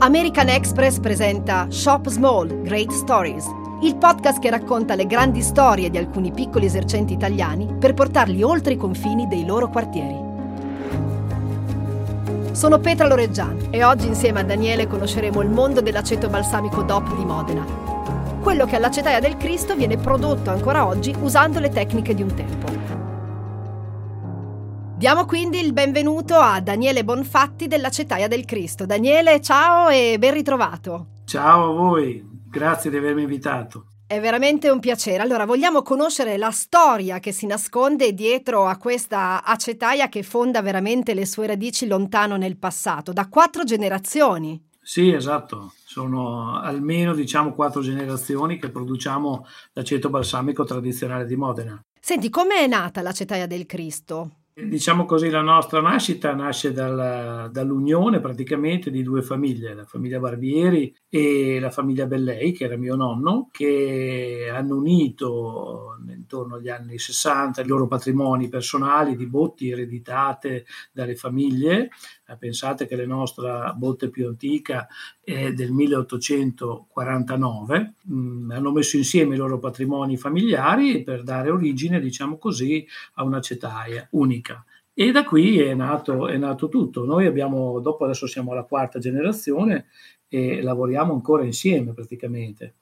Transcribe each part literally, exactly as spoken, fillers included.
American Express presenta Shop Small, Great Stories, il podcast che racconta le grandi storie di alcuni piccoli esercenti italiani per portarli oltre i confini dei loro quartieri. Sono Petra Loreggian e oggi insieme a Daniele conosceremo il mondo dell'aceto balsamico DOP di Modena, quello che all'acetaia del Cristo viene prodotto ancora oggi usando le tecniche di un tempo. Diamo quindi il benvenuto a Daniele Bonfatti dell'Acetaia del Cristo. Daniele, ciao e ben ritrovato. Ciao a voi, grazie di avermi invitato. È veramente un piacere. Allora, vogliamo conoscere la storia che si nasconde dietro a questa acetaia che fonda veramente le sue radici lontano nel passato, da quattro generazioni. Sì, esatto. Sono almeno, diciamo, quattro generazioni che produciamo l'aceto balsamico tradizionale di Modena. Senti, com'è nata l'Acetaia del Cristo? Diciamo così, la nostra nascita nasce dalla, dall'unione praticamente di due famiglie, la famiglia Barbieri e la famiglia Bellei, che era mio nonno, che hanno unito intorno agli anni sessanta i loro patrimoni personali di botti ereditate dalle famiglie. Pensate che la nostra botte più antica è del milleottocentoquarantanove, mm, hanno messo insieme i loro patrimoni familiari per dare origine, diciamo così, a un'acetaia unica. E da qui è nato, è nato tutto. Noi abbiamo, dopo adesso siamo alla quarta generazione e lavoriamo ancora insieme praticamente.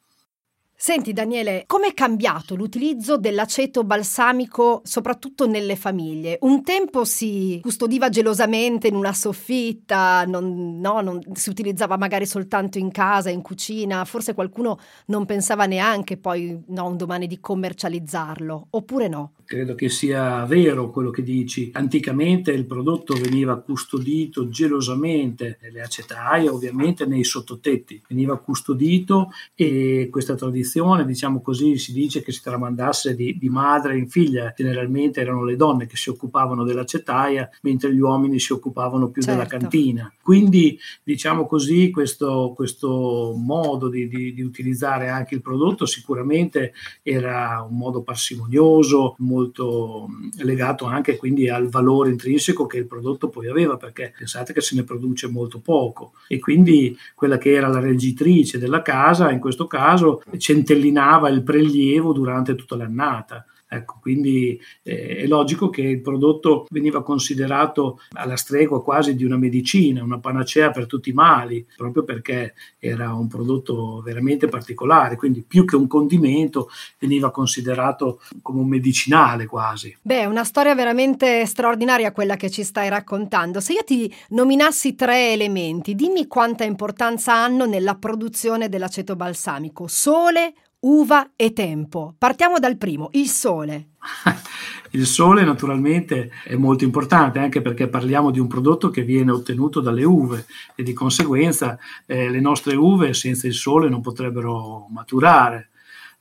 Senti Daniele, com'è cambiato l'utilizzo dell'aceto balsamico soprattutto nelle famiglie? Un tempo si custodiva gelosamente in una soffitta, non, no, non, si utilizzava magari soltanto in casa, in cucina, forse qualcuno non pensava neanche poi no, un domani di commercializzarlo, oppure no? Credo che sia vero quello che dici. Anticamente il prodotto veniva custodito gelosamente nelle acetaie, ovviamente nei sottotetti, veniva custodito e questa tradizione, diciamo così, si dice che si tramandasse di, di madre in figlia. Generalmente erano le donne che si occupavano dell'acetaia, mentre gli uomini si occupavano più, certo, della cantina. Quindi, diciamo così, questo, questo modo di, di, di utilizzare anche il prodotto sicuramente era un modo parsimonioso, molto legato anche quindi al valore intrinseco che il prodotto poi aveva, perché pensate che se ne produce molto poco. E quindi quella che era la reggitrice della casa, in questo caso, centellinava il prelievo durante tutta l'annata. Ecco, quindi eh, è logico che il prodotto veniva considerato alla stregua quasi di una medicina, una panacea per tutti i mali, proprio perché era un prodotto veramente particolare, quindi più che un condimento veniva considerato come un medicinale quasi. Beh, è una storia veramente straordinaria quella che ci stai raccontando. Se io ti nominassi tre elementi, dimmi quanta importanza hanno nella produzione dell'aceto balsamico: sole, uva e tempo. Partiamo dal primo, il sole. Il sole naturalmente è molto importante, anche perché parliamo di un prodotto che viene ottenuto dalle uve e di conseguenza eh, le nostre uve senza il sole non potrebbero maturare.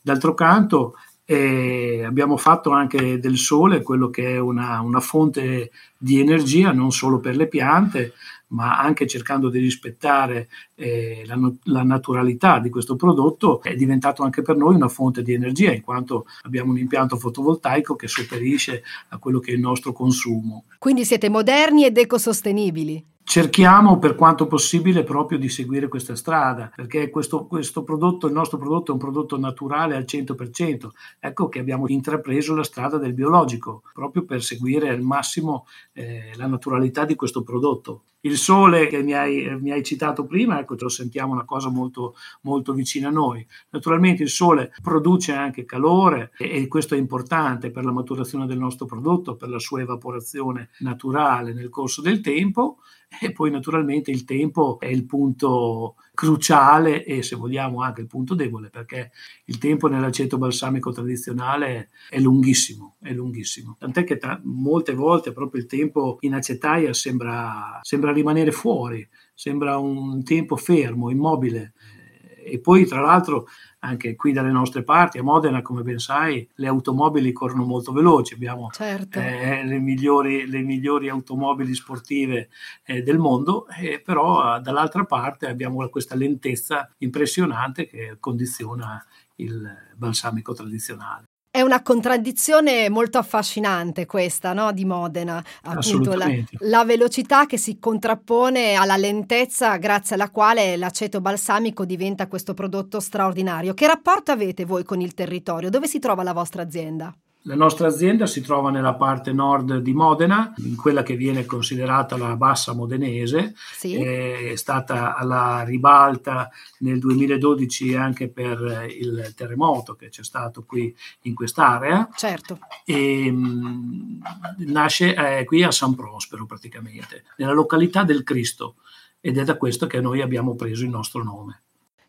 D'altro canto eh, abbiamo fatto anche del sole quello che è una, una fonte di energia non solo per le piante, ma anche cercando di rispettare eh, la, la naturalità di questo prodotto, è diventato anche per noi una fonte di energia, in quanto abbiamo un impianto fotovoltaico che sopperisce a quello che è il nostro consumo. Quindi siete moderni ed ecosostenibili. Cerchiamo per quanto possibile proprio di seguire questa strada, perché questo, questo prodotto, il nostro prodotto è un prodotto naturale al cento per cento. Ecco che abbiamo intrapreso la strada del biologico, proprio per seguire al massimo eh, la naturalità di questo prodotto. Il sole che mi hai, mi hai citato prima, ecco, lo sentiamo una cosa molto, molto vicina a noi. Naturalmente il sole produce anche calore e, e questo è importante per la maturazione del nostro prodotto, per la sua evaporazione naturale nel corso del tempo. E poi naturalmente il tempo è il punto cruciale e, se vogliamo, anche il punto debole, perché il tempo nell'aceto balsamico tradizionale è lunghissimo, è lunghissimo. Tant'è che tra, molte volte proprio il tempo in acetaia sembra, sembra rimanere fuori, sembra un tempo fermo, immobile. E poi tra l'altro anche qui dalle nostre parti, a Modena, come ben sai, le automobili corrono molto veloci, abbiamo certo. eh, le, migliori, le migliori automobili sportive eh, del mondo, eh, però dall'altra parte abbiamo questa lentezza impressionante che condiziona il balsamico tradizionale. È una contraddizione molto affascinante questa, no? Di Modena, appunto, la, la velocità che si contrappone alla lentezza grazie alla quale l'aceto balsamico diventa questo prodotto straordinario. Che rapporto avete voi con il territorio? Dove si trova la vostra azienda? La nostra azienda si trova nella parte nord di Modena, in quella che viene considerata la bassa modenese, sì. È stata alla ribalta nel duemiladodici anche per il terremoto che c'è stato qui in quest'area. Certo. E, mh, nasce eh, qui a San Prospero praticamente, nella località del Cristo, ed è da questo che noi abbiamo preso il nostro nome.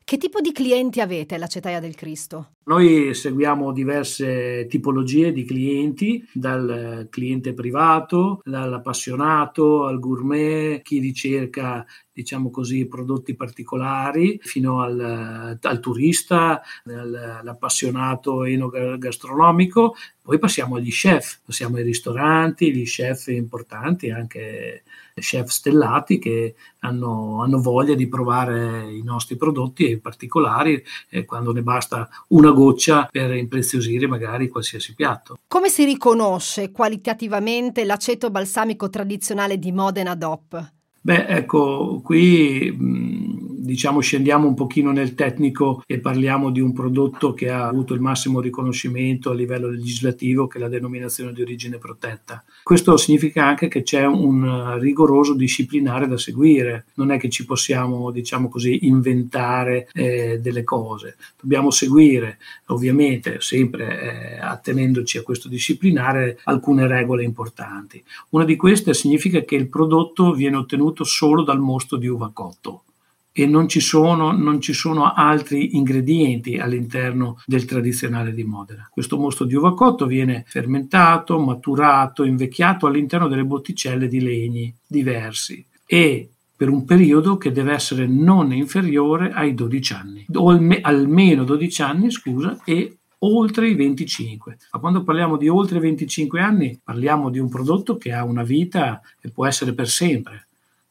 Che tipo di clienti avete all'Acetaia del Cristo? Noi seguiamo diverse tipologie di clienti, dal cliente privato, dall'appassionato al gourmet, chi ricerca, diciamo così, prodotti particolari, fino al, al turista, all'appassionato enogastronomico. Poi passiamo agli chef, passiamo ai ristoranti, gli chef importanti, anche chef stellati che hanno, hanno voglia di provare i nostri prodotti e particolari eh, quando ne basta una goccia per impreziosire magari qualsiasi piatto. Come si riconosce qualitativamente l'aceto balsamico tradizionale di Modena D O P? Beh, ecco, qui... Mh, Diciamo scendiamo un pochino nel tecnico e parliamo di un prodotto che ha avuto il massimo riconoscimento a livello legislativo, che è la denominazione di origine protetta. Questo significa anche che c'è un rigoroso disciplinare da seguire, non è che ci possiamo, diciamo così, inventare eh, delle cose. Dobbiamo seguire, ovviamente, sempre eh, attenendoci a questo disciplinare, alcune regole importanti. Una di queste significa che il prodotto viene ottenuto solo dal mosto di uva cotto. E non ci sono, non ci sono altri ingredienti all'interno del tradizionale di Modena. Questo mosto di uva cotto viene fermentato, maturato, invecchiato all'interno delle botticelle di legni diversi e per un periodo che deve essere non inferiore ai dodici anni, o alme, almeno dodici anni, scusa, e oltre i venticinque. Ma quando parliamo di oltre i venticinque anni, parliamo di un prodotto che ha una vita e può essere per sempre.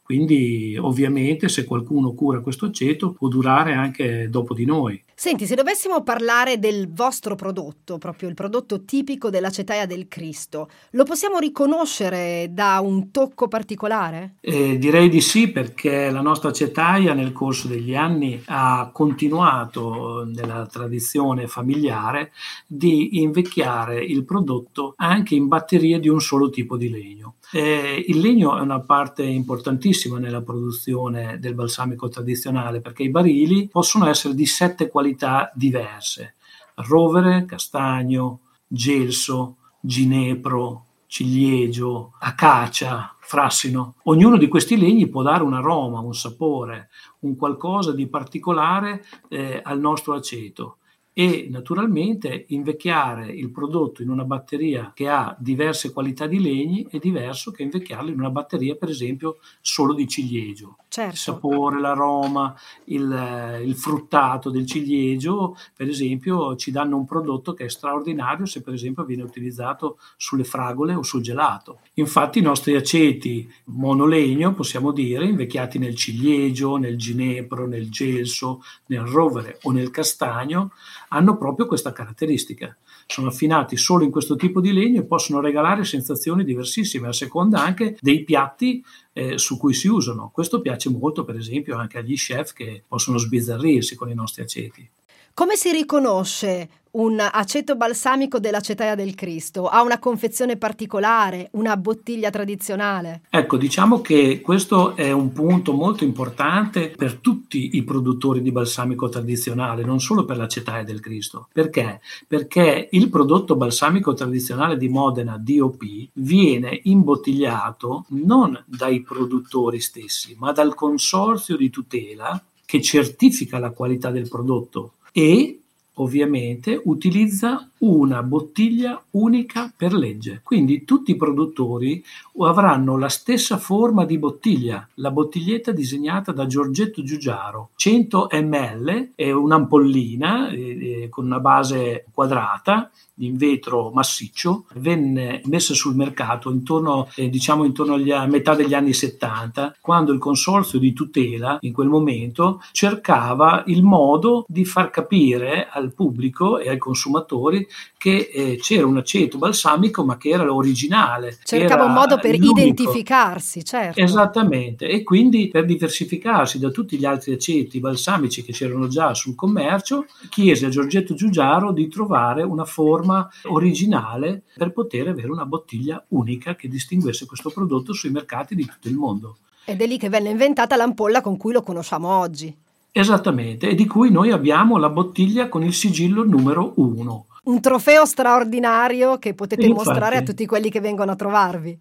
Quindi ovviamente se qualcuno cura questo aceto può durare anche dopo di noi. Senti, se dovessimo parlare del vostro prodotto, proprio il prodotto tipico dell'Acetaia del Cristo, lo possiamo riconoscere da un tocco particolare? Eh, direi di sì, perché la nostra acetaia nel corso degli anni ha continuato nella tradizione familiare di invecchiare il prodotto anche in batterie di un solo tipo di legno. Eh, il legno è una parte importantissima nella produzione del balsamico tradizionale, perché i barili possono essere di sette qualità diverse: rovere, castagno, gelso, ginepro, ciliegio, acacia, frassino. Ognuno di questi legni può dare un aroma, un sapore, un qualcosa di particolare eh, al nostro aceto. E naturalmente invecchiare il prodotto in una batteria che ha diverse qualità di legni è diverso che invecchiarlo in una batteria, per esempio, solo di ciliegio. Certo. Il sapore, l'aroma, il, il fruttato del ciliegio, per esempio, ci danno un prodotto che è straordinario se, per esempio, viene utilizzato sulle fragole o sul gelato. Infatti i nostri aceti monolegno, possiamo dire, invecchiati nel ciliegio, nel ginepro, nel gelso, nel rovere o nel castagno, hanno proprio questa caratteristica. Sono affinati solo in questo tipo di legno e possono regalare sensazioni diversissime a seconda anche dei piatti eh, su cui si usano. Questo piace molto, per esempio, anche agli chef che possono sbizzarrirsi con i nostri aceti. Come si riconosce un aceto balsamico dell'Acetaia del Cristo? Ha una confezione particolare, una bottiglia tradizionale? Ecco, diciamo che questo è un punto molto importante per tutti i produttori di balsamico tradizionale, non solo per l'Acetaia del Cristo. Perché? Perché il prodotto balsamico tradizionale di Modena D O P viene imbottigliato non dai produttori stessi, ma dal consorzio di tutela che certifica la qualità del prodotto. E ovviamente utilizza una bottiglia unica per legge. Quindi tutti i produttori avranno la stessa forma di bottiglia, la bottiglietta disegnata da Giorgetto Giugiaro, cento millilitri, è un'ampollina eh, con una base quadrata in vetro massiccio, venne messa sul mercato intorno, eh, diciamo intorno alla metà degli anni settanta, quando il consorzio di tutela in quel momento cercava il modo di far capire al al pubblico e ai consumatori che eh, c'era un aceto balsamico, ma che era originale. Cercava era un modo per l'unico. Identificarsi, certo. Esattamente, e quindi per diversificarsi da tutti gli altri aceti balsamici che c'erano già sul commercio, chiese a Giorgetto Giugiaro di trovare una forma originale per poter avere una bottiglia unica che distinguesse questo prodotto sui mercati di tutto il mondo. Ed è lì che venne inventata l'ampolla con cui lo conosciamo oggi. Esattamente, e di cui noi abbiamo la bottiglia con il sigillo numero uno. Un trofeo straordinario che potete infatti mostrare a tutti quelli che vengono a trovarvi.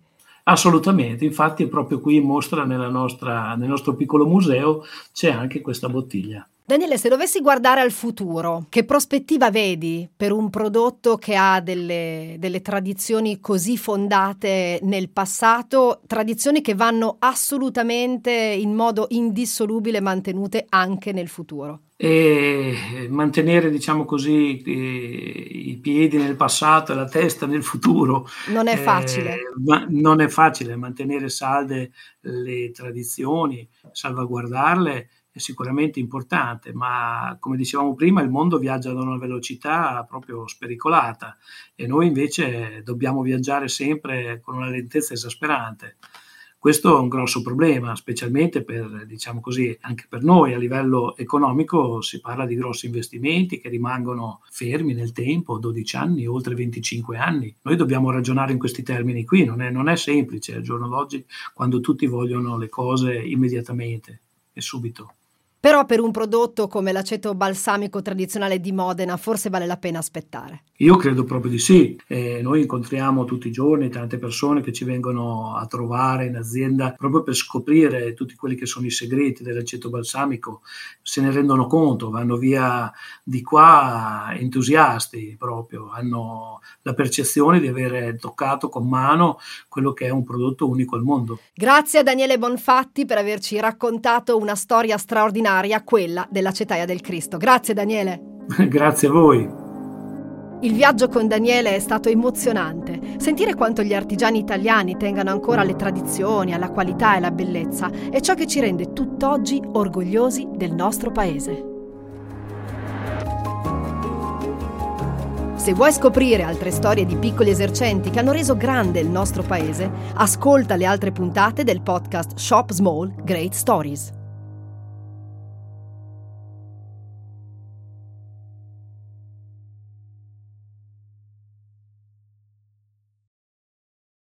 Assolutamente, infatti è proprio qui in mostra nella nostra, nel nostro piccolo museo c'è anche questa bottiglia. Daniele, se dovessi guardare al futuro, che prospettiva vedi per un prodotto che ha delle, delle tradizioni così fondate nel passato, tradizioni che vanno assolutamente in modo indissolubile mantenute anche nel futuro? E mantenere, diciamo così, eh, i piedi nel passato e la testa nel futuro non è facile, eh, ma non è facile mantenere salde le tradizioni, salvaguardarle è sicuramente importante, ma come dicevamo prima il mondo viaggia ad una velocità proprio spericolata e noi invece dobbiamo viaggiare sempre con una lentezza esasperante. Questo è un grosso problema, specialmente per, diciamo così, anche per noi a livello economico si parla di grossi investimenti che rimangono fermi nel tempo, dodici anni, oltre venticinque anni. Noi dobbiamo ragionare in questi termini qui, non è, non è semplice al giorno d'oggi quando tutti vogliono le cose immediatamente e subito. Però per un prodotto come l'aceto balsamico tradizionale di Modena forse vale la pena aspettare. Io credo proprio di sì. Eh, noi incontriamo tutti i giorni tante persone che ci vengono a trovare in azienda proprio per scoprire tutti quelli che sono i segreti dell'aceto balsamico. Se ne rendono conto, vanno via di qua entusiasti proprio. Hanno la percezione di avere toccato con mano quello che è un prodotto unico al mondo. Grazie a Daniele Bonfatti per averci raccontato una storia straordinaria, quella della Acetaia del Cristo. Grazie Daniele. Grazie a voi. Il viaggio con Daniele è stato emozionante. Sentire quanto gli artigiani italiani tengano ancora alle tradizioni, alla qualità e alla bellezza è ciò che ci rende tutt'oggi orgogliosi del nostro paese. Se vuoi scoprire altre storie di piccoli esercenti che hanno reso grande il nostro paese, ascolta le altre puntate del podcast Shop Small Great Stories.